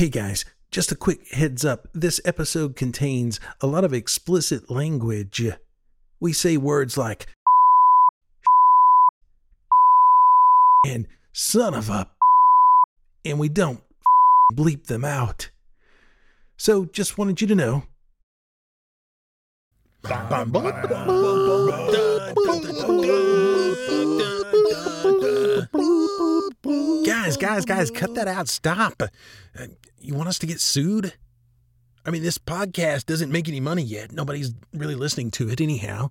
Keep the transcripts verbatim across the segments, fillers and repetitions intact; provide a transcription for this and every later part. Hey guys, just a quick heads up. This episode contains a lot of explicit language. We say words like and son of a and we don't bleep them out. So just wanted you to know. Guys, guys, guys, cut that out. Stop. Uh, you want us to get sued? I mean, this podcast doesn't make any money yet. Nobody's really listening to it anyhow.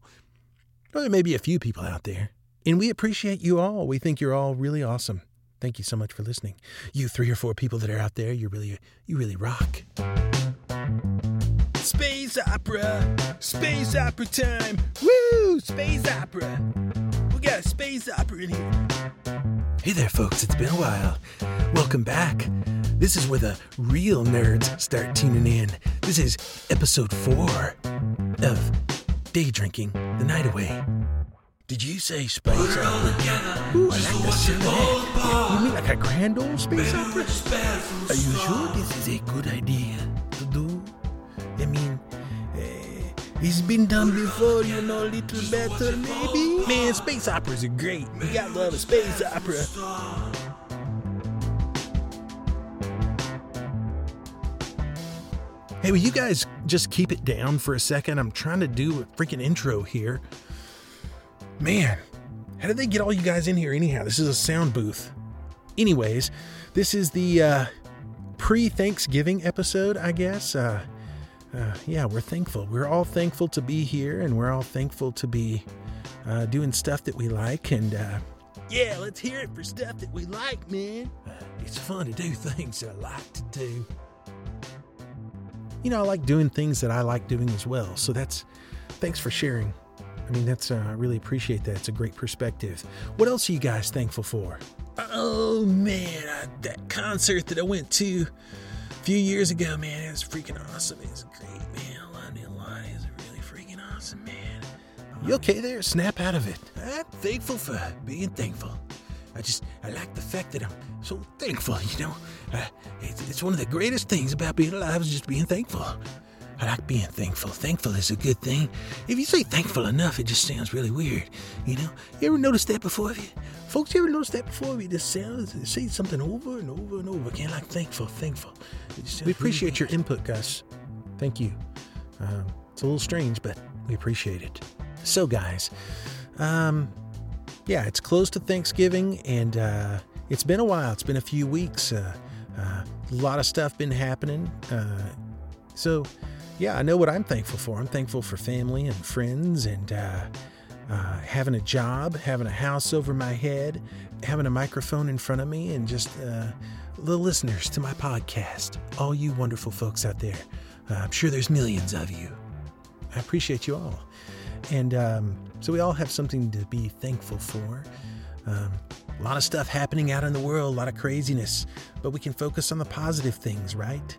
Well, there may be a few people out there. And we appreciate you all. We think you're all really awesome. Thank you so much for listening. You three or four people that are out there, you really, you really rock. Space opera. Space opera time. Woo! Space opera. We got a space opera in here. Hey there, folks. It's been a while. Welcome back. This is where the real nerds start tuning in. This is episode four of Day Drinking the Night Away. Did you say space We're opera? Together, Ooh, I like the sound of that. You mean like a grand old space opera? Are you sure this is a good idea to do? I mean, uh, it's been done before, you know, a little better maybe? Man, space operas are great. You gotta love a space opera. Hey, will you guys just keep it down for a second? I'm trying to do a freaking intro here. Man, how did they get all you guys in here anyhow? This is a sound booth. Anyways, this is the uh, pre-Thanksgiving episode, I guess. Uh, uh, yeah, we're thankful. We're all thankful to be here, and we're all thankful to be uh, doing stuff that we like. And uh, yeah, let's hear it for stuff that we like, man. Uh, it's fun to do things that I like to do. You know, I like doing things that I like doing as well. So that's thanks for sharing. I mean, that's, uh, I really appreciate that. It's a great perspective. What else are you guys thankful for? Oh, man, I, that concert that I went to a few years ago, man, it was freaking awesome. It was great, man. I loved it a lot. It was really freaking awesome, man. You okay there? Snap out of it. I'm thankful for being thankful. I just, I like the fact that I'm so thankful, you know? Uh, it's, it's one of the greatest things about being alive is just being thankful. I like being thankful. Thankful is a good thing. If you say thankful enough, it just sounds really weird. You know, you ever noticed that before? You, folks, you ever noticed that before? We just sounds, say something over and over and over again, like thankful, thankful. We appreciate really your good. input, Gus. Thank you. Um, it's a little strange, but we appreciate it. So, guys, um, yeah, it's close to Thanksgiving, and uh, it's been a while. It's been a few weeks. Uh, uh, a lot of stuff been happening. Uh, so... Yeah, I know what I'm thankful for. I'm thankful for family and friends and uh, uh, having a job, having a house over my head, having a microphone in front of me, and just uh, the listeners to my podcast. All you wonderful folks out there. Uh, I'm sure there's millions of you. I appreciate you all. And um, so we all have something to be thankful for. Um, a lot of stuff happening out in the world, a lot of craziness, but we can focus on the positive things, right?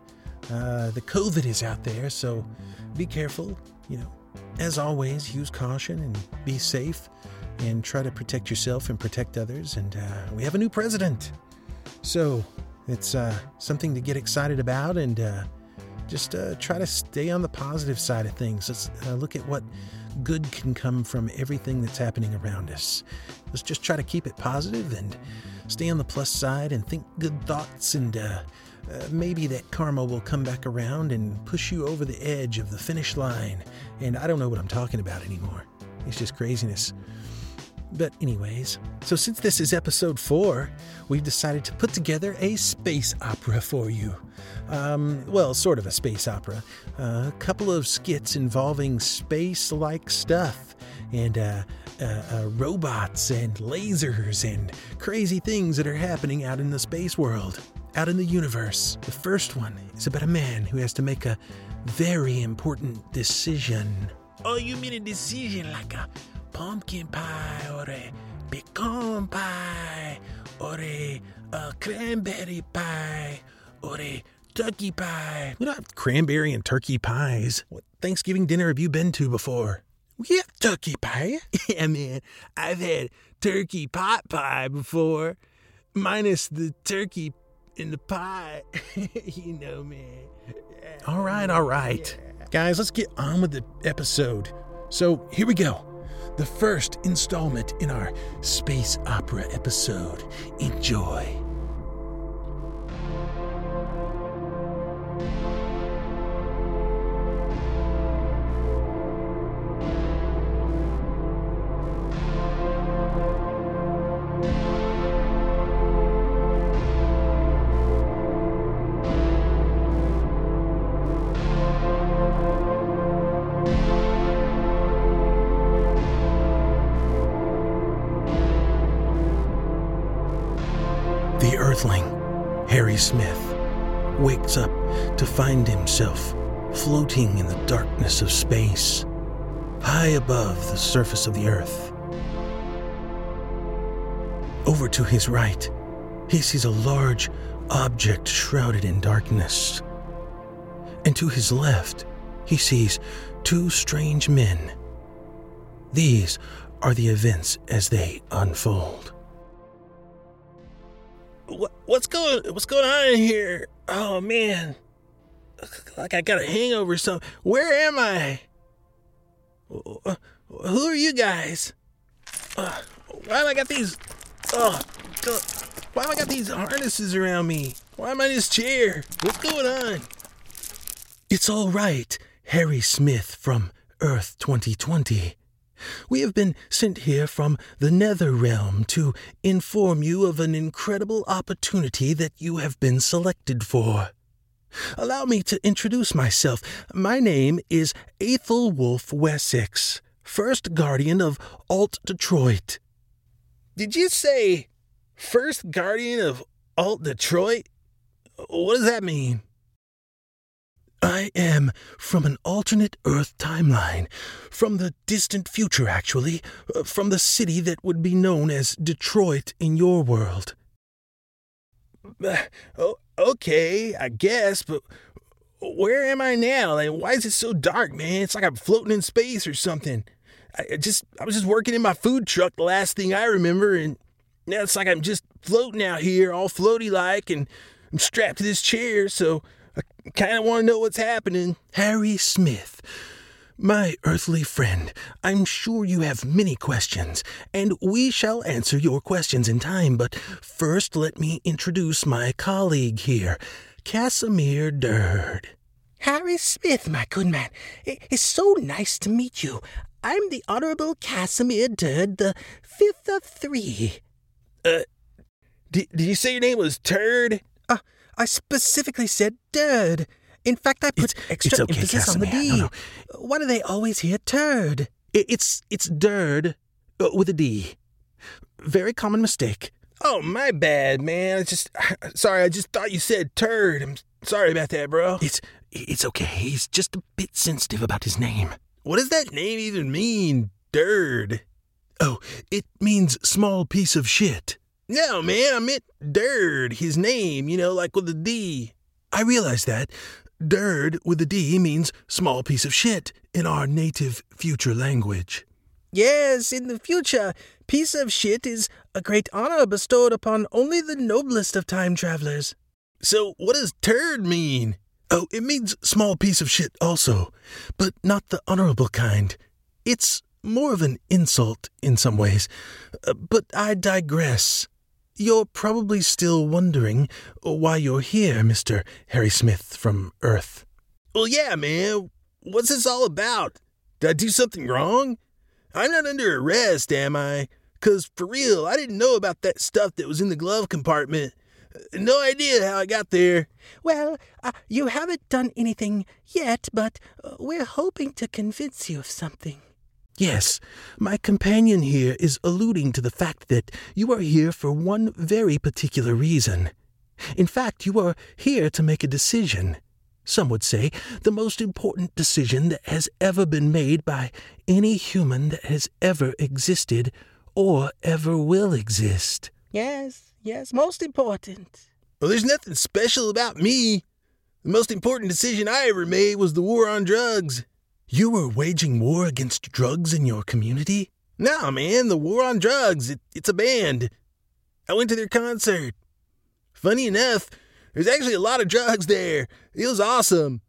Uh, the COVID is out there, so be careful, you know, as always, use caution and be safe and try to protect yourself and protect others. And uh, we have a new president, so it's uh, something to get excited about and uh, just uh, try to stay on the positive side of things. Let's uh, look at what good can come from everything that's happening around us. Let's just try to keep it positive and stay on the plus side and think good thoughts and uh Uh, maybe that karma will come back around and push you over the edge of the finish line. And I don't know what I'm talking about anymore. It's just craziness. But anyways, so since this is episode four, we've decided to put together a space opera for you. Um, well, sort of a space opera. Uh, a couple of skits involving space-like stuff and uh, uh, uh, robots and lasers and crazy things that are happening out in the space world. Out in the universe. The first one is about a man who has to make a very important decision. Oh, you mean a decision like a pumpkin pie or a pecan pie or a, a cranberry pie or a turkey pie. We don't have cranberry and turkey pies. What Thanksgiving dinner have you been to before? We have turkey pie. Yeah, man. I've had turkey pot pie before, minus the turkey in the pie. You know, man. Yeah. All right, all right. Yeah. Guys, let's get on with the episode. So here we go. The first installment in our space opera episode. Enjoy. Himself floating in the darkness of space, high above the surface of the earth. Over to his right, he sees a large object shrouded in darkness. And to his left, he sees two strange men. These are the events as they unfold. What, what's going, what's going on in here? Oh, man. Like I got a hangover or something. Where am I? Who are you guys? Uh, why have I got these? Oh, God. Why have I got these harnesses around me? Why am I in this chair? What's going on? It's all right, Harry Smith from Earth twenty twenty. We have been sent here from the Nether Realm to inform you of an incredible opportunity that you have been selected for. Allow me to introduce myself. My name is Aethelwulf Wessex, first guardian of Alt Detroit. Did you say first guardian of Alt Detroit? What does that mean? I am from an alternate Earth timeline, from the distant future actually, from the city that would be known as Detroit in your world. Oh. Okay, I guess, but where am I now? Like, why is it so dark, man? It's like I'm floating in space or something. I just I was just working in my food truck, the last thing I remember, and now it's like I'm just floating out here, all floaty-like, and I'm strapped to this chair, so I kind of want to know what's happening. Harry Smith, my earthly friend, I'm sure you have many questions, and we shall answer your questions in time, but first let me introduce my colleague here, Casimir Durd. Harry Smith, my good man, it's so nice to meet you. I'm the Honorable Casimir Durd, the fifth of three. Uh, did, did you say your name was Turd? Uh, I specifically said Durd. In fact, I put it's, extra it's okay, emphasis Casimir. On the D. No, no. Why do they always hear turd? It, it's it's Durd uh, with a D. Very common mistake. Oh, my bad, man. It's just sorry. I just thought you said turd. I'm sorry about that, bro. It's it's okay. He's just a bit sensitive about his name. What does that name even mean, Durd? Oh, it means small piece of shit. No, man. I meant Durd. His name, you know, like with a D. I realize that. Durd with a D means small piece of shit in our native future language. Yes, in the future, piece of shit is a great honor bestowed upon only the noblest of time travelers. So what does turd mean? Oh, it means small piece of shit also, but not the honorable kind. It's more of an insult in some ways, uh, but I digress. You're probably still wondering why you're here, Mister Harry Smith from Earth. Well, yeah, man. What's this all about? Did I do something wrong? I'm not under arrest, am I? 'Cause for real, I didn't know about that stuff that was in the glove compartment. No idea how I got there. Well, uh, you haven't done anything yet, but uh, we're hoping to convince you of something. Yes, my companion here is alluding to the fact that you are here for one very particular reason. In fact, you are here to make a decision. Some would say the most important decision that has ever been made by any human that has ever existed or ever will exist. Yes, yes, most important. Well, there's nothing special about me. The most important decision I ever made was the war on drugs. You were waging war against drugs in your community? Nah, man, the war on drugs, it, it's a band. I went to their concert. Funny enough, There's actually a lot of drugs there. It was awesome.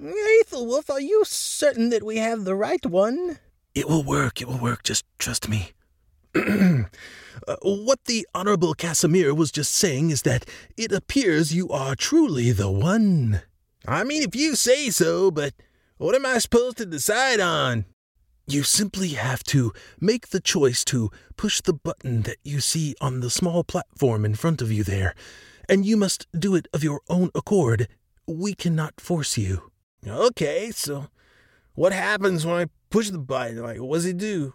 Aethelwulf, are you certain that we have the right one? It will work, it will work. Just trust me. uh, what the Honorable Casimir was just saying is that it appears you are truly the one. I mean, if you say so, but what am I supposed to decide on? You simply have to make the choice to push the button that you see on the small platform in front of you there, and you must do it of your own accord. We cannot force you. Okay, so what happens when I push the button? Like, what does it do?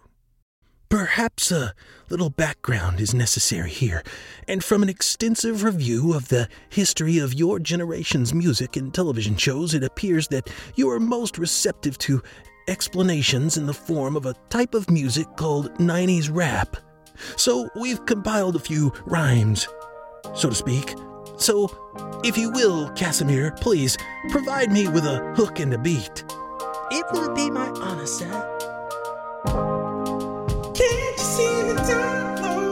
Perhaps a little background is necessary here, and from an extensive review of the history of your generation's music and television shows, it appears that you are most receptive to explanations in the form of a type of music called nineties rap. So we've compiled a few rhymes, so to speak. So, if you will, Casimir, please provide me with a hook and a beat. It will be my honor, sir. Can't you see the time though?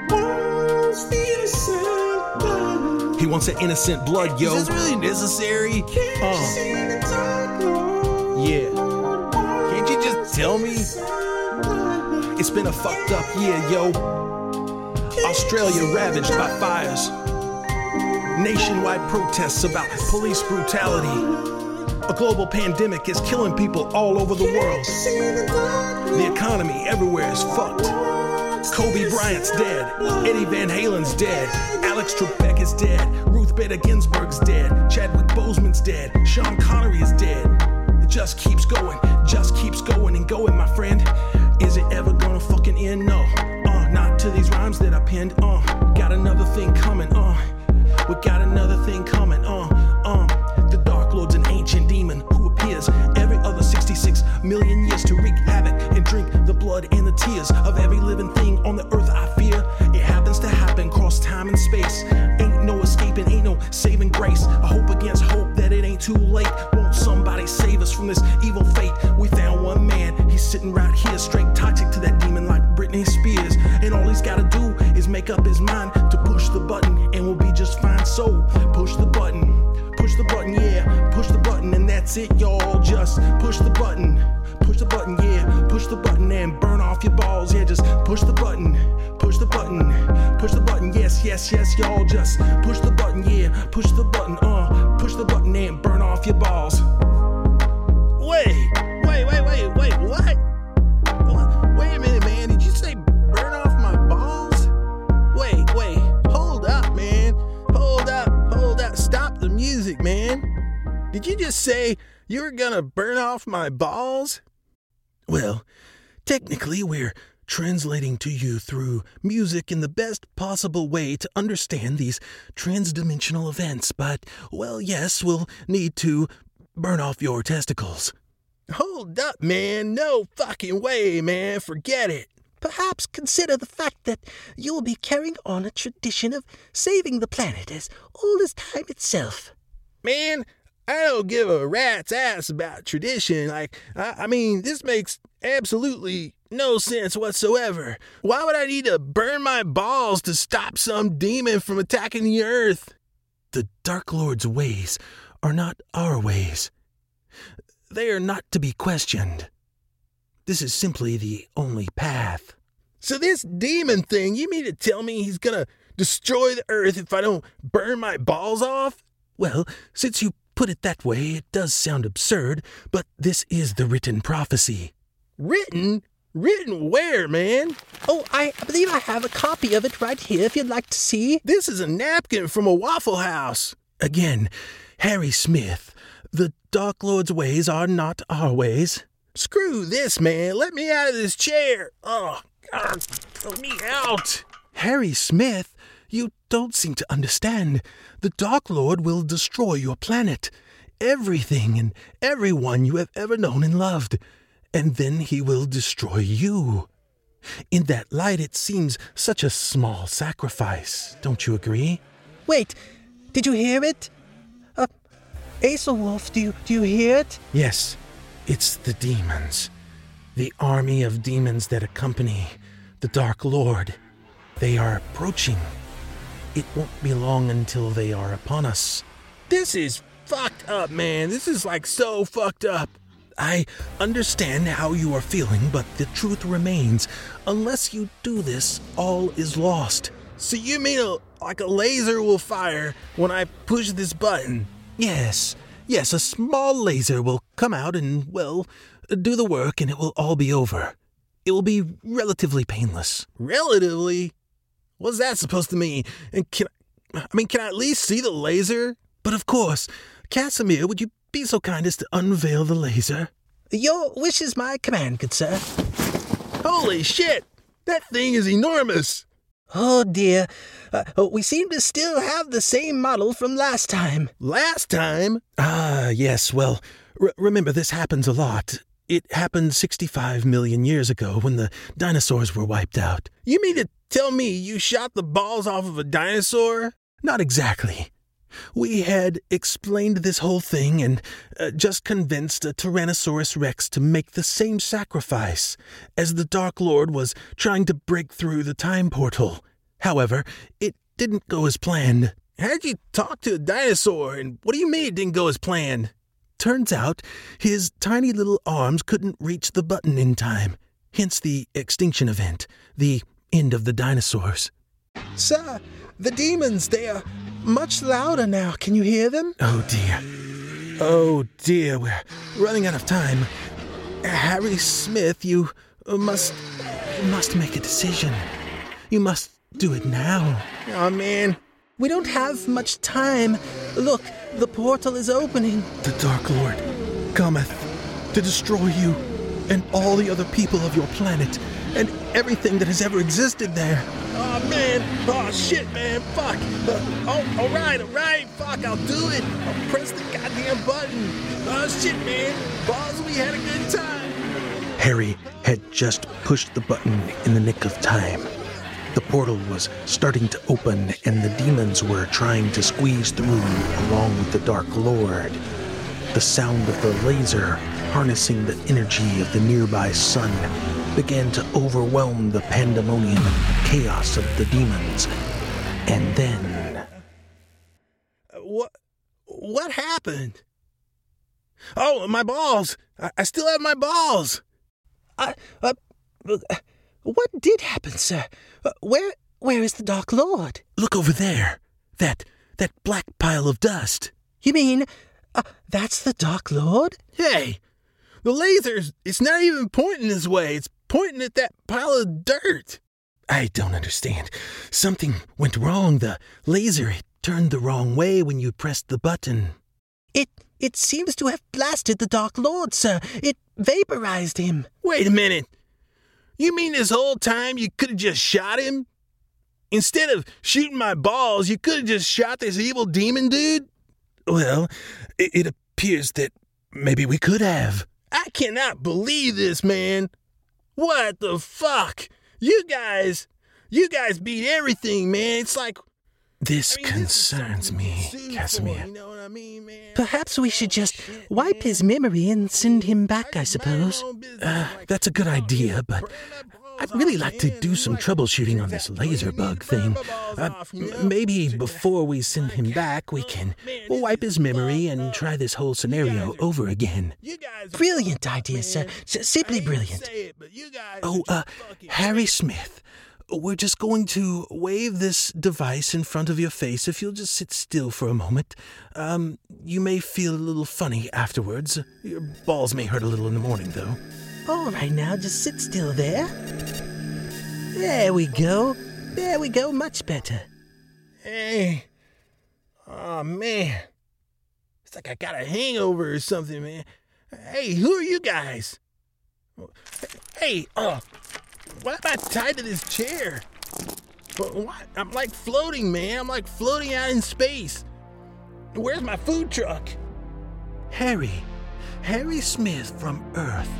Wants the innocent blood. He wants that innocent blood, yo. Is this really necessary? Can't uh. you see the time though? Yeah. Can't you just tell me? It's been a fucked up year, yo. Australia ravaged by fires. Nationwide protests about police brutality. A global pandemic is killing people all over the world. The economy everywhere is fucked. Kobe Bryant's dead. Eddie Van Halen's dead. Alex Trebek is dead. Ruth Bader Ginsburg's dead. Chadwick Boseman's dead. Sean Connery is dead. Just keeps going, just keeps going and going, my friend. Is it ever gonna fucking end? No, uh, not to these rhymes that I penned, uh, got another thing coming, uh, we got another thing coming, uh, um, the Dark Lord's an ancient demon who appears every other sixty-six million years to wreak havoc and drink the blood and the tears of every living thing on the earth, I fear. It happens to happen, cross time and space, ain't no escaping, ain't no saving grace, I hope against hope that it ain't too late. Somebody save us from this evil fate. We found one man, he's sitting right here, straight toxic to that demon like Britney Spears. And all he's gotta do is make up his mind to push the button and we'll be just fine. So push the button, push the button, yeah, push the button, and that's it, y'all. Just push the button, push the button, yeah, push the button and burn off your balls, yeah, just push the button, push the button, push the button, yes, yes, yes, y'all, just push the button, yeah, push the button, uh, push the button and burn off your balls. Wait, wait, wait, wait, wait, what? Wait a minute, man, did you say burn off my balls? Wait, wait, hold up, man, hold up, hold up, stop the music, man. Did you just say you were gonna burn off my balls? Well, technically we're translating to you through music in the best possible way to understand these transdimensional events, but, well, yes, we'll need to burn off your testicles. Hold up, man. No fucking way, man. Forget it. Perhaps consider the fact that you will be carrying on a tradition of saving the planet as old as time itself. Man, I don't give a rat's ass about tradition. Like, I, I mean, this makes absolutely no sense whatsoever. Why would I need to burn my balls to stop some demon from attacking the earth? The Dark Lord's ways are not our ways. They are not to be questioned. This is simply the only path. So this demon thing, you mean to tell me he's gonna destroy the earth if I don't burn my balls off? Well, since you put it that way, it does sound absurd, but this is the written prophecy. Written? Written where, man? Oh, I believe I have a copy of it right here if you'd like to see. This is a napkin from a Waffle House. Again, Harry Smith, the Dark Lord's ways are not our ways. Screw this, man. Let me out of this chair. Oh, God, let me out. Harry Smith, you don't seem to understand. The Dark Lord will destroy your planet, everything and everyone you have ever known and loved. And then he will destroy you. In that light, it seems such a small sacrifice. Don't you agree? Wait, did you hear it? Uh, Aethelwulf, do you, do you hear it? Yes, it's the demons. The army of demons that accompany the Dark Lord. They are approaching. It won't be long until they are upon us. This is fucked up, man. This is like so fucked up. I understand how you are feeling, but the truth remains. Unless you do this, all is lost. So you mean a, like a laser will fire when I push this button? Yes. Yes, a small laser will come out and, well, do the work and it will all be over. It will be relatively painless. Relatively? What's that supposed to mean? And can I, I mean, can I at least see the laser? But of course, Casimir, would you be so kind as to unveil the laser? Your wish is my command, good sir. Holy shit! That thing is enormous! Oh dear, uh, we seem to still have the same model from last time. Last time? Ah, yes, well, r- remember this happens a lot. It happened sixty-five million years ago when the dinosaurs were wiped out. You mean to tell me you shot the balls off of a dinosaur? Not exactly. We had explained this whole thing and uh, just convinced a Tyrannosaurus Rex to make the same sacrifice as the Dark Lord was trying to break through the time portal. However, it didn't go as planned. How'd you talk to a dinosaur, and what do you mean it didn't go as planned? Turns out his tiny little arms couldn't reach the button in time, hence the extinction event, the end of the dinosaurs. Sir, the demons, they are... much louder now. Can you hear them? Oh, dear. Oh, dear. We're running out of time. Harry Smith, you must... You must make a decision. You must do it now. Oh, man. We don't have much time. Look, the portal is opening. The Dark Lord cometh to destroy you and all the other people of your planet and everything that has ever existed there. Oh, man. Oh, shit, man. Fuck. Uh, oh, all right, all right. Fuck, I'll do it. I'll press the goddamn button. Oh, shit, man. Balls, we had a good time. Harry had just pushed the button in the nick of time. The portal was starting to open, and the demons were trying to squeeze through along with the Dark Lord. The sound of the laser, harnessing the energy of the nearby sun, began to overwhelm the pandemonium and chaos of the demons. And then... What What happened? Oh, my balls! I, I still have my balls! Uh, uh, what did happen, sir? Uh, where Where is the Dark Lord? Look over there. That, that black pile of dust. You mean, uh, that's the Dark Lord? Hey! The laser's, it's not even pointing this way. It's pointing at that pile of dirt. I don't understand. Something went wrong. The laser, it turned the wrong way when you pressed the button. It, it seems to have blasted the Dark Lord, sir. It vaporized him. Wait a minute. You mean this whole time you could have just shot him? Instead of shooting my balls, you could have just shot this evil demon dude? Well, it, it appears that maybe we could have. I cannot believe this, man. What the fuck? You guys, you guys beat everything, man. It's like... This I mean, concerns this me, Casimir. You know what I mean, man? Perhaps we should just wipe his memory and send him back, I suppose. Uh, that's a good idea, but I'd really like to do some troubleshooting on this laser bug thing. Uh, maybe before we send him back, we can wipe his memory and try this whole scenario over again. Brilliant idea, sir. S- simply brilliant. Oh, uh, Harry Smith, we're just going to wave this device in front of your face. If you'll just sit still for a moment, um, you may feel a little funny afterwards. Your balls may hurt a little in the morning, though. All right, now, just sit still there. There we go. There we go, much better. Hey. Oh, man. It's like I got a hangover or something, man. Hey, who are you guys? Hey, oh, why am I tied to this chair? Why? I'm like floating, man. I'm like floating out in space. Where's my food truck? Harry. Harry Smith from Earth.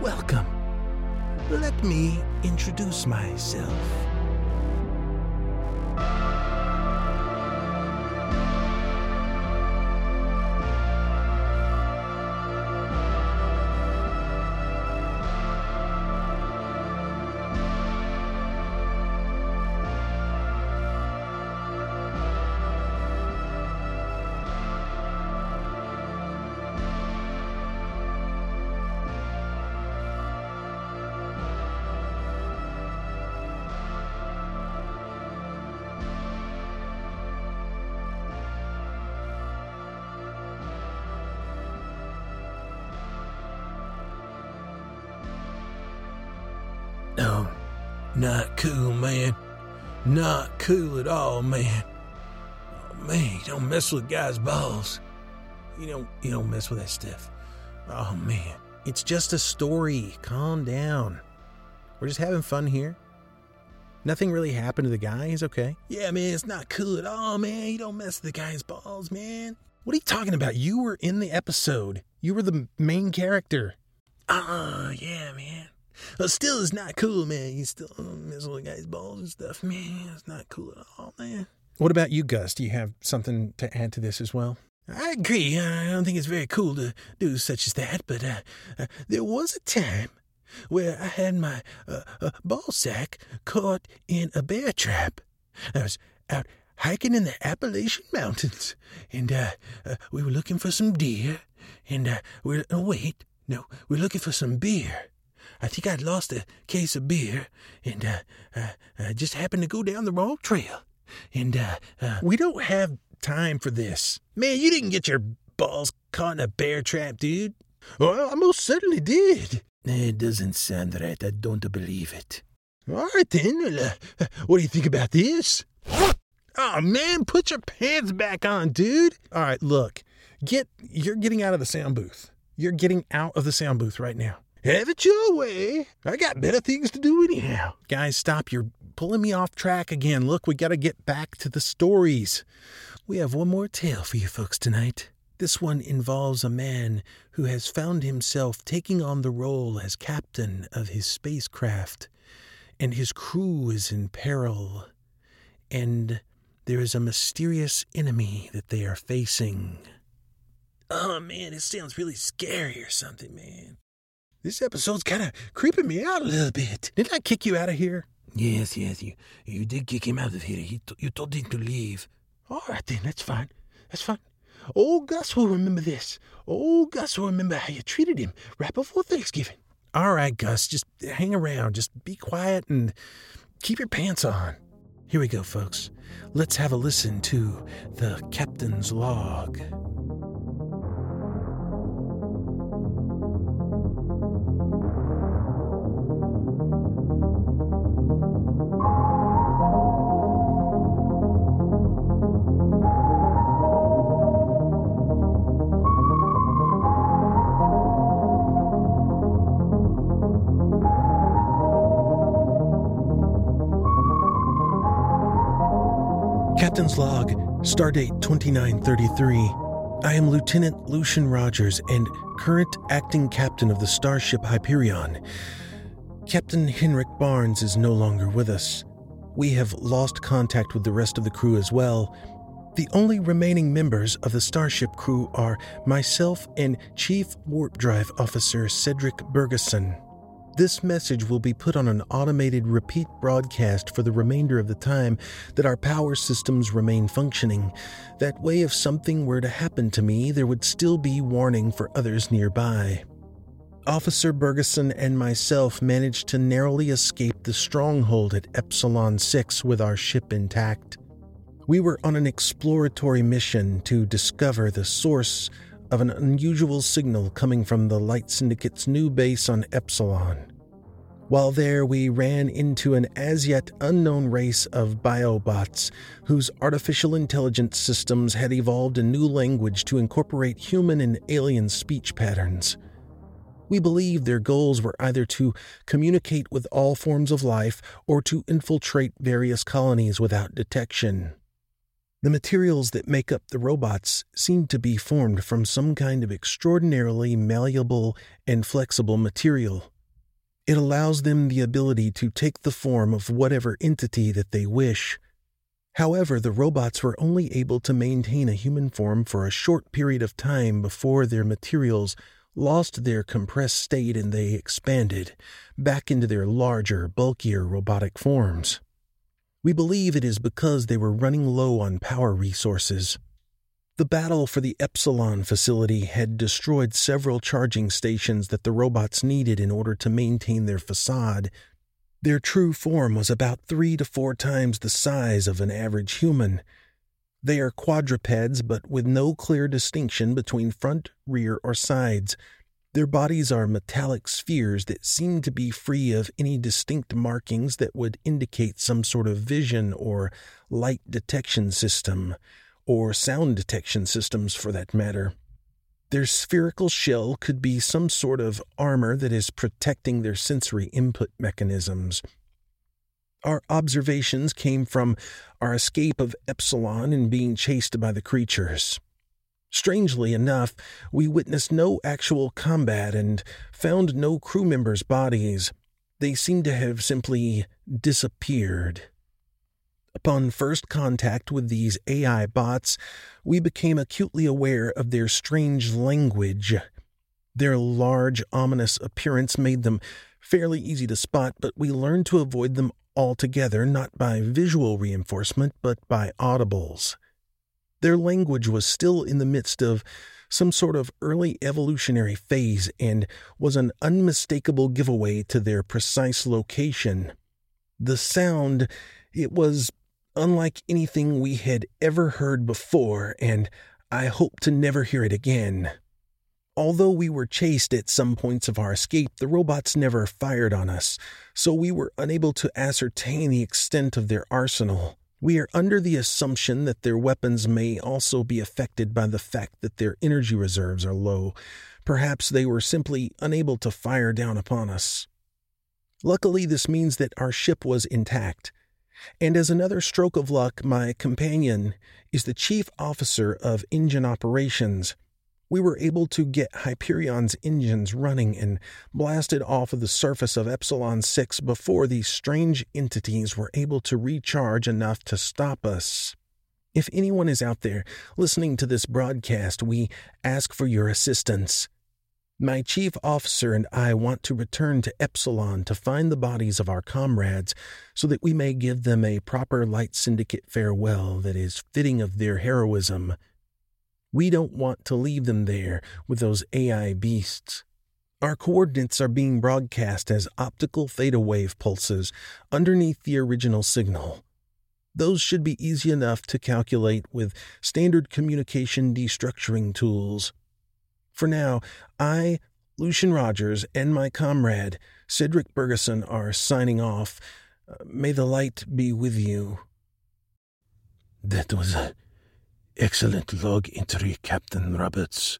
Welcome. Let me introduce myself. Um, not cool, man. Not cool at all, man. Oh, man, you don't mess with guys' balls. You don't, you don't mess with that stuff. Oh, man. It's just a story. Calm down. We're just having fun here. Nothing really happened to the guy. He's okay. Yeah, man, it's not cool at all, man. You don't mess with the guy's balls, man. What are you talking about? You were in the episode. You were the main character. Uh, yeah, man. But still, it's not cool, man. You still mess with the guy's balls and stuff, man. It's not cool at all, man. What about you, Gus? Do you have something to add to this as well? I agree. I don't think it's very cool to do such as that, but uh, uh, there was a time where I had my uh, uh, ball sack caught in a bear trap. I was out hiking in the Appalachian Mountains, and uh, uh, we were looking for some deer, and uh, we're, oh, wait, no, we're looking for some beer. I think I'd lost a case of beer, and uh, uh, I just happened to go down the wrong trail, and uh, uh, we don't have time for this. Man, you didn't get your balls caught in a bear trap, dude. Well, I most certainly did. It doesn't sound right. I don't believe it. All right, then. Well, uh, what do you think about this? Oh, man, put your pants back on, dude. All right, look. Get, you're getting out of the sound booth. You're getting out of the sound booth right now. Have it your way. I got better things to do anyhow. Guys, stop. You're pulling me off track again. Look, we got to get back to the stories. We have one more tale for you folks tonight. This one involves a man who has found himself taking on the role as captain of his spacecraft, and his crew is in peril, and there is a mysterious enemy that they are facing. Oh, man, it sounds really scary or something, man. This episode's kind of creeping me out a little bit. Didn't I kick you out of here? Yes, yes, you, you did kick him out of here. He t- you told him to leave. All right, then, that's fine. That's fine. Old Gus will remember this. Old Gus will remember how you treated him right before Thanksgiving. All right, Gus, just hang around. Just be quiet and keep your pants on. Here we go, folks. Let's have a listen to the Captain's Log. Captain's Log, Stardate twenty-nine thirty-three. I am Lieutenant Lucian Rogers and current acting captain of the Starship Hyperion. Captain Henrik Barnes is no longer with us. We have lost contact with the rest of the crew as well. The only remaining members of the Starship crew are myself and Chief Warp Drive Officer Cedric Bergeson. This message will be put on an automated repeat broadcast for the remainder of the time that our power systems remain functioning. That way, if something were to happen to me, there would still be warning for others nearby. Officer Bergeson and myself managed to narrowly escape the stronghold at Epsilon six with our ship intact. We were on an exploratory mission to discover the source of an unusual signal coming from the Light Syndicate's new base on Epsilon. While there, we ran into an as-yet unknown race of biobots whose artificial intelligence systems had evolved a new language to incorporate human and alien speech patterns. We believed their goals were either to communicate with all forms of life or to infiltrate various colonies without detection. The materials that make up the robots seem to be formed from some kind of extraordinarily malleable and flexible material. It allows them the ability to take the form of whatever entity that they wish. However, the robots were only able to maintain a human form for a short period of time before their materials lost their compressed state and they expanded back into their larger, bulkier robotic forms. We believe it is because they were running low on power resources. The battle for the Epsilon facility had destroyed several charging stations that the robots needed in order to maintain their facade. Their true form was about three to four times the size of an average human. They are quadrupeds, but with no clear distinction between front, rear, or sides. Their bodies are metallic spheres that seem to be free of any distinct markings that would indicate some sort of vision or light detection system, or sound detection systems for that matter. Their spherical shell could be some sort of armor that is protecting their sensory input mechanisms. Our observations came from our escape of Epsilon and being chased by the creatures. Strangely enough, we witnessed no actual combat and found no crew members' bodies. They seemed to have simply disappeared. Upon first contact with these A I bots, we became acutely aware of their strange language. Their large, ominous appearance made them fairly easy to spot, but we learned to avoid them altogether, not by visual reinforcement, but by audibles. Their language was still in the midst of some sort of early evolutionary phase and was an unmistakable giveaway to their precise location. The sound, it was unlike anything we had ever heard before, and I hope to never hear it again. Although we were chased at some points of our escape, the robots never fired on us, so we were unable to ascertain the extent of their arsenal. We are under the assumption that their weapons may also be affected by the fact that their energy reserves are low. Perhaps they were simply unable to fire down upon us. Luckily, this means that our ship was intact. And as another stroke of luck, my companion is the chief officer of engine operations. We were able to get Hyperion's engines running and blasted off of the surface of Epsilon six before these strange entities were able to recharge enough to stop us. If anyone is out there listening to this broadcast, we ask for your assistance. My chief officer and I want to return to Epsilon to find the bodies of our comrades so that we may give them a proper Light Syndicate farewell that is fitting of their heroism. We don't want to leave them there with those A I beasts. Our coordinates are being broadcast as optical theta wave pulses underneath the original signal. Those should be easy enough to calculate with standard communication destructuring tools. For now, I, Lucian Rogers, and my comrade, Cedric Bergeson, are signing off. May the light be with you. That was a... excellent log entry, Captain Roberts.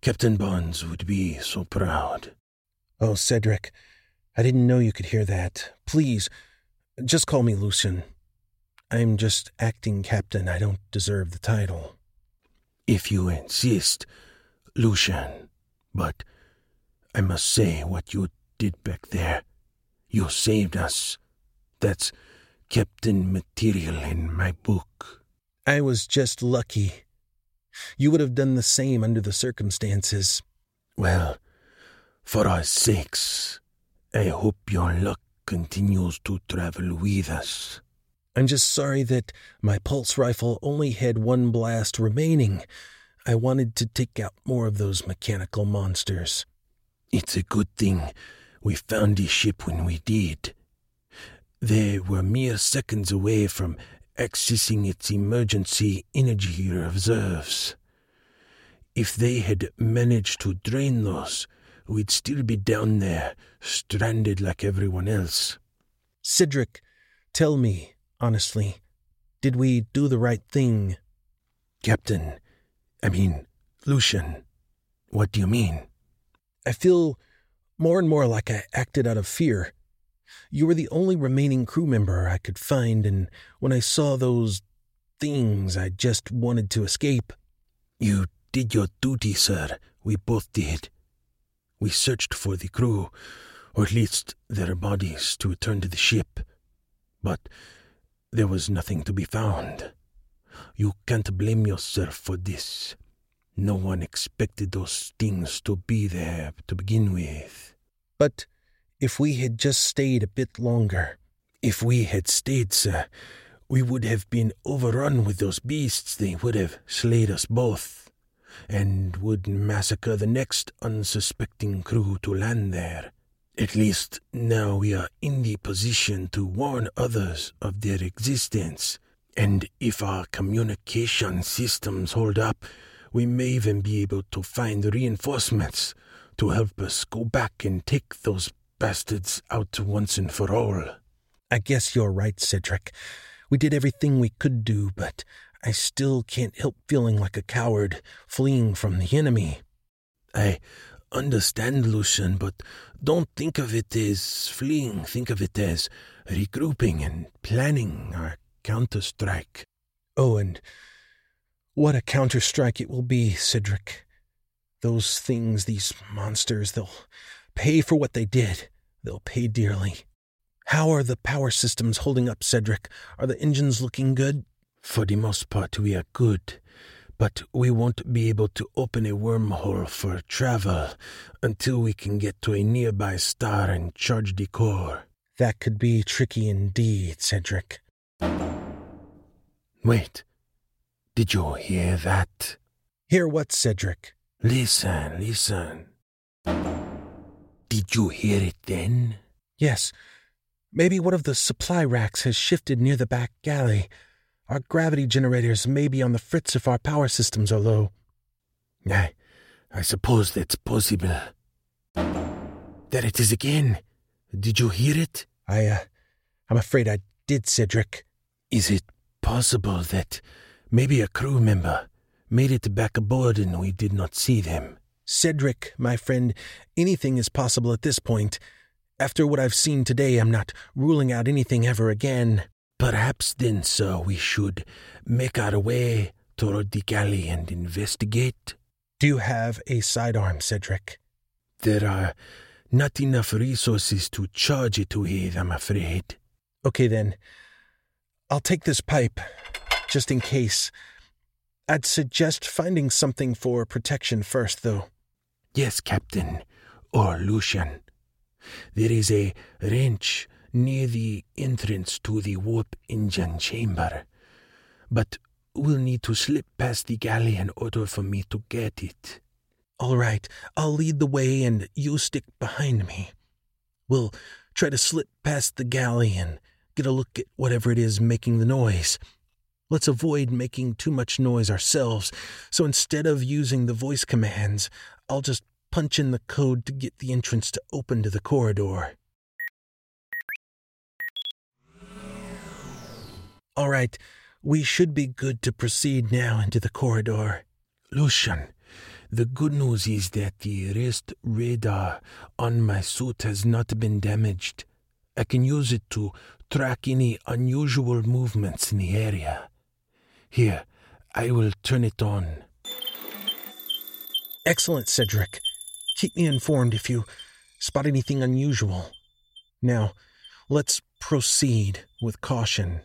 Captain Barnes would be so proud. Oh, Cedric, I didn't know you could hear that. Please, just call me Lucian. I'm just acting captain. I don't deserve the title. If you insist, Lucian. But I must say what you did back there. You saved us. That's captain material in my book. I was just lucky. You would have done the same under the circumstances. Well, for our sakes, I hope your luck continues to travel with us. I'm just sorry that my pulse rifle only had one blast remaining. I wanted to take out more of those mechanical monsters. It's a good thing we found the ship when we did. They were mere seconds away from accessing its emergency energy reserves. If they had managed to drain those, we'd still be down there, stranded like everyone else. Cedric, tell me, honestly, did we do the right thing? Captain, I mean, Lucian, what do you mean? I feel more and more like I acted out of fear. You were the only remaining crew member I could find, and when I saw those things, I just wanted to escape. You did your duty, sir. We both did. We searched for the crew, or at least their bodies, to return to the ship. But there was nothing to be found. You can't blame yourself for this. No one expected those things to be there to begin with. But... If we had just stayed a bit longer. If we had stayed, sir, we would have been overrun with those beasts. They would have slayed us both, and would massacre the next unsuspecting crew to land there. At least now we are in the position to warn others of their existence, and if our communication systems hold up, we may even be able to find reinforcements to help us go back and take those bastards out once and for all. I guess you're right, Cedric. We did everything we could do, but I still can't help feeling like a coward fleeing from the enemy. I understand, Lucian, but don't think of it as fleeing. Think of it as regrouping and planning our counterstrike. Oh, and what a counterstrike it will be, Cedric. Those things, these monsters, they'll pay for what they did. They'll pay dearly. How are the power systems holding up, Cedric? Are the engines looking good? For the most part, we are good. But we won't be able to open a wormhole for travel until we can get to a nearby star and charge the core. That could be tricky indeed, Cedric. Wait. Did you hear that? Hear what, Cedric? Listen, listen. Did you hear it then? Yes. Maybe one of the supply racks has shifted near the back galley. Our gravity generators may be on the fritz if our power systems are low. I, I suppose that's possible. There it is again. Did you hear it? I, uh, I'm afraid I did, Cedric. Is it possible that maybe a crew member made it back aboard and we did not see them? Cedric, my friend, anything is possible at this point. After what I've seen today, I'm not ruling out anything ever again. Perhaps then, sir, we should make our way toward the galley and investigate. Do you have a sidearm, Cedric? There are not enough resources to charge it with, I'm afraid. Okay, then. I'll take this pipe, just in case. I'd suggest finding something for protection first, though. Yes, Captain, or Lucian. There is a wrench near the entrance to the warp engine chamber, but we'll need to slip past the galley in order for me to get it. All right, I'll lead the way and you stick behind me. We'll try to slip past the galley and get a look at whatever it is making the noise. Let's avoid making too much noise ourselves, so instead of using the voice commands, I'll just punch in the code to get the entrance to open to the corridor. All right, we should be good to proceed now into the corridor. Lucian, the good news is that the wrist radar on my suit has not been damaged. I can use it to track any unusual movements in the area. Here, I will turn it on. Excellent, Cedric. Keep me informed if you spot anything unusual. Now, let's proceed with caution.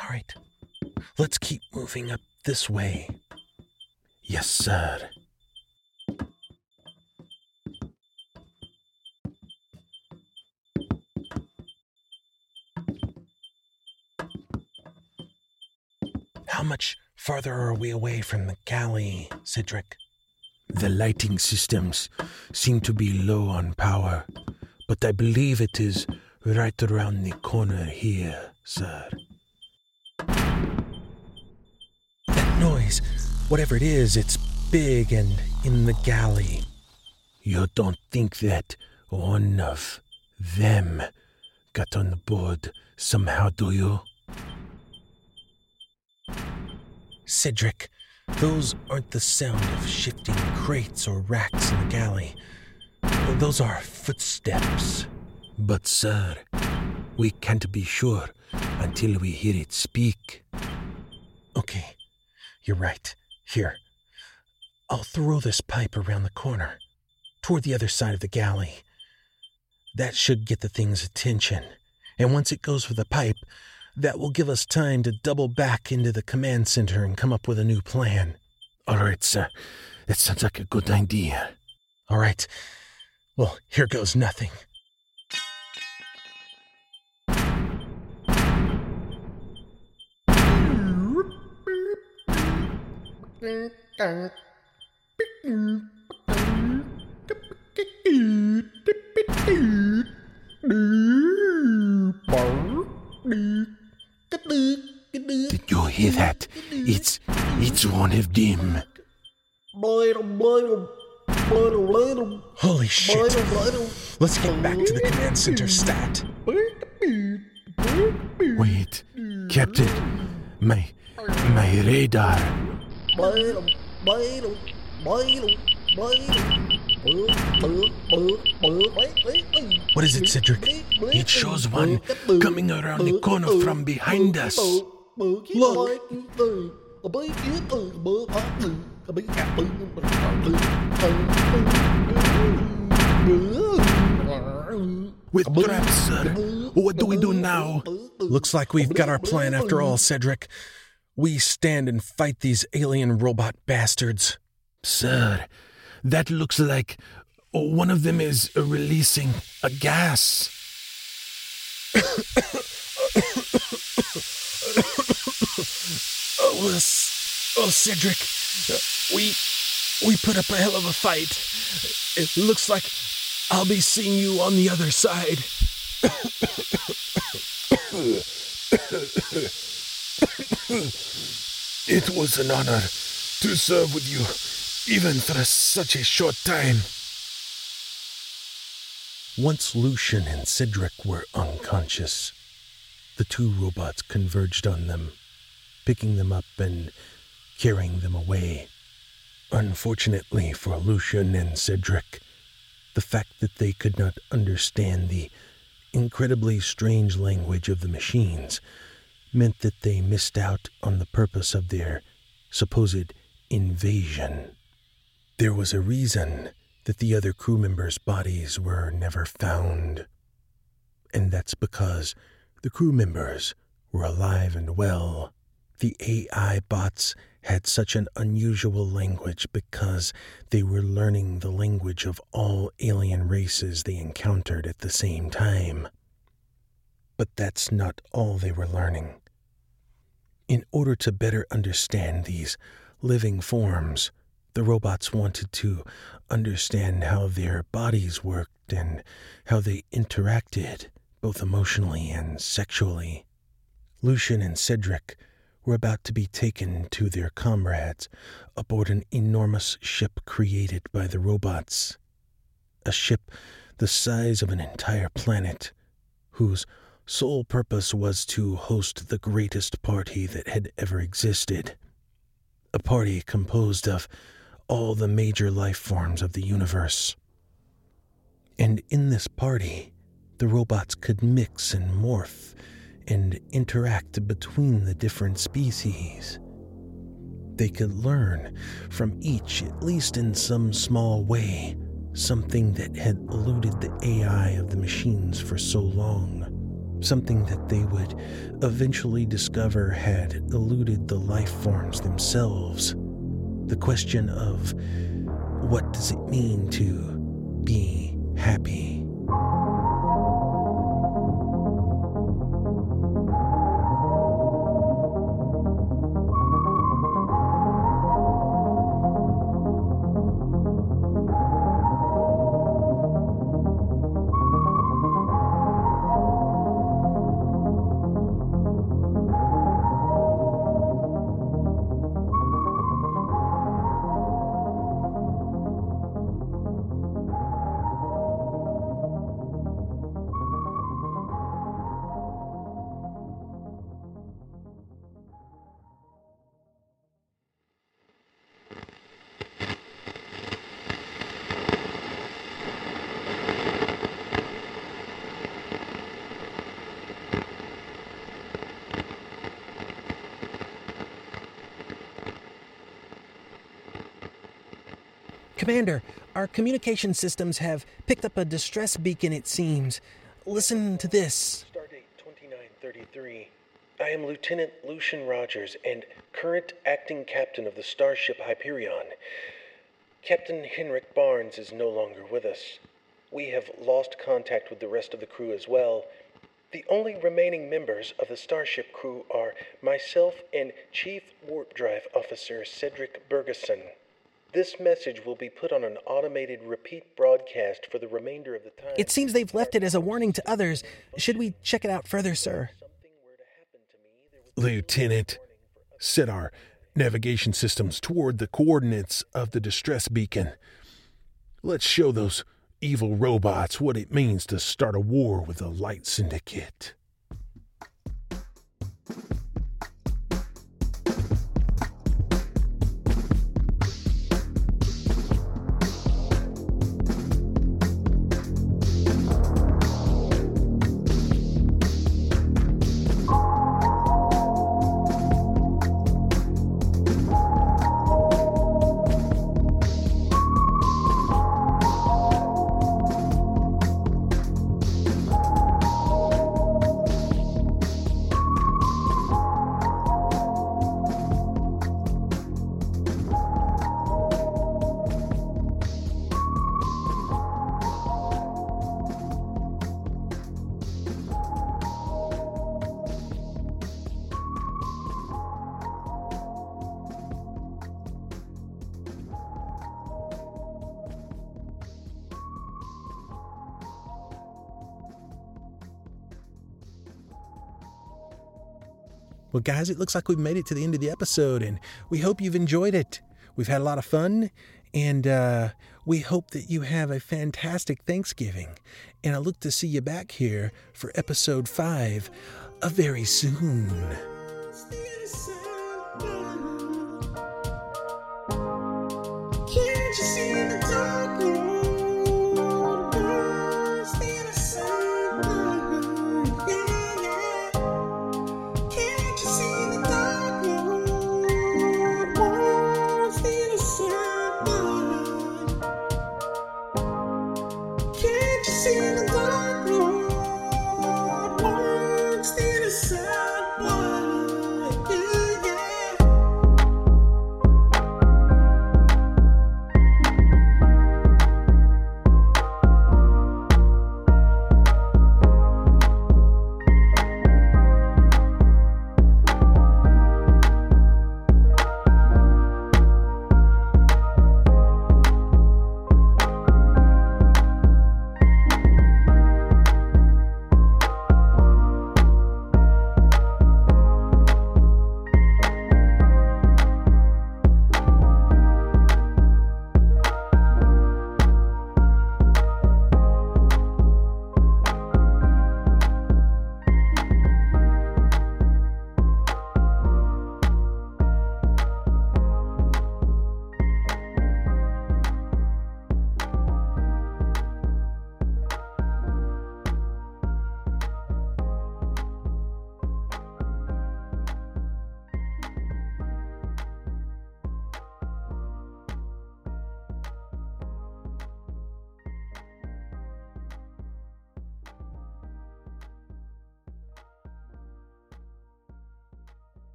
All right, let's keep moving up this way. Yes, sir. How much farther are we away from the galley, Cedric? The lighting systems seem to be low on power, but I believe it is right around the corner here, sir. Noise. Whatever it is, it's big and in the galley. You don't think that one of them got on board somehow, do you? Cedric, those aren't the sound of shifting crates or racks in the galley. Those are footsteps. But, sir, we can't be sure until we hear it speak. Okay. You're right. Here. I'll throw this pipe around the corner, toward the other side of the galley. That should get the thing's attention. And once it goes for the pipe, that will give us time to double back into the command center and come up with a new plan. All right, sir. That sounds like a good idea. All right. Well, here goes nothing. Did you hear that? It's it's one of them. Holy shit. Let's get back to the command center stat. Wait, Captain. My my radar. What is it, Cedric? It shows one coming around the corner from behind us. Look. With traps, sir. What do we do now? Looks like we've got our plan after all, Cedric. We stand and fight these alien robot bastards. Sir, that looks like one of them is releasing a gas. Oh, oh, Cedric, we we put up a hell of a fight. It looks like I'll be seeing you on the other side. It was an honor to serve with you, even for such a short time. Once Lucian and Cedric were unconscious, the two robots converged on them, picking them up and carrying them away. Unfortunately for Lucian and Cedric, the fact that they could not understand the incredibly strange language of the machines meant that they missed out on the purpose of their supposed invasion. There was a reason that the other crew members' bodies were never found, and that's because the crew members were alive and well. The A I bots had such an unusual language because they were learning the language of all alien races they encountered at the same time. But that's not all they were learning. In order to better understand these living forms, the robots wanted to understand how their bodies worked and how they interacted, both emotionally and sexually. Lucian and Cedric were about to be taken to their comrades aboard an enormous ship created by the robots. A ship the size of an entire planet, whose sole purpose was to host the greatest party that had ever existed. A party composed of all the major life forms of the universe. And in this party, the robots could mix and morph and interact between the different species. They could learn from each, at least in some small way, something that had eluded the A I of the machines for so long, something that they would eventually discover had eluded the life forms themselves. The question of, what does it mean to be happy? Commander, our communication systems have picked up a distress beacon, it seems. Listen to this. Stardate twenty-nine thirty-three. I am Lieutenant Lucian Rogers and current acting captain of the Starship Hyperion. Captain Henrik Barnes is no longer with us. We have lost contact with the rest of the crew as well. The only remaining members of the Starship crew are myself and Chief Warp Drive Officer Cedric Bergeson. This message will be put on an automated repeat broadcast for the remainder of the time. It seems they've left it as a warning to others. Should we check it out further, sir? Lieutenant, set our navigation systems toward the coordinates of the distress beacon. Let's show those evil robots what it means to start a war with the Light Syndicate. Well, guys, it looks like we've made it to the end of the episode, and we hope you've enjoyed it. We've had a lot of fun, and uh, we hope that you have a fantastic Thanksgiving. And I look to see you back here for episode five uh, very soon.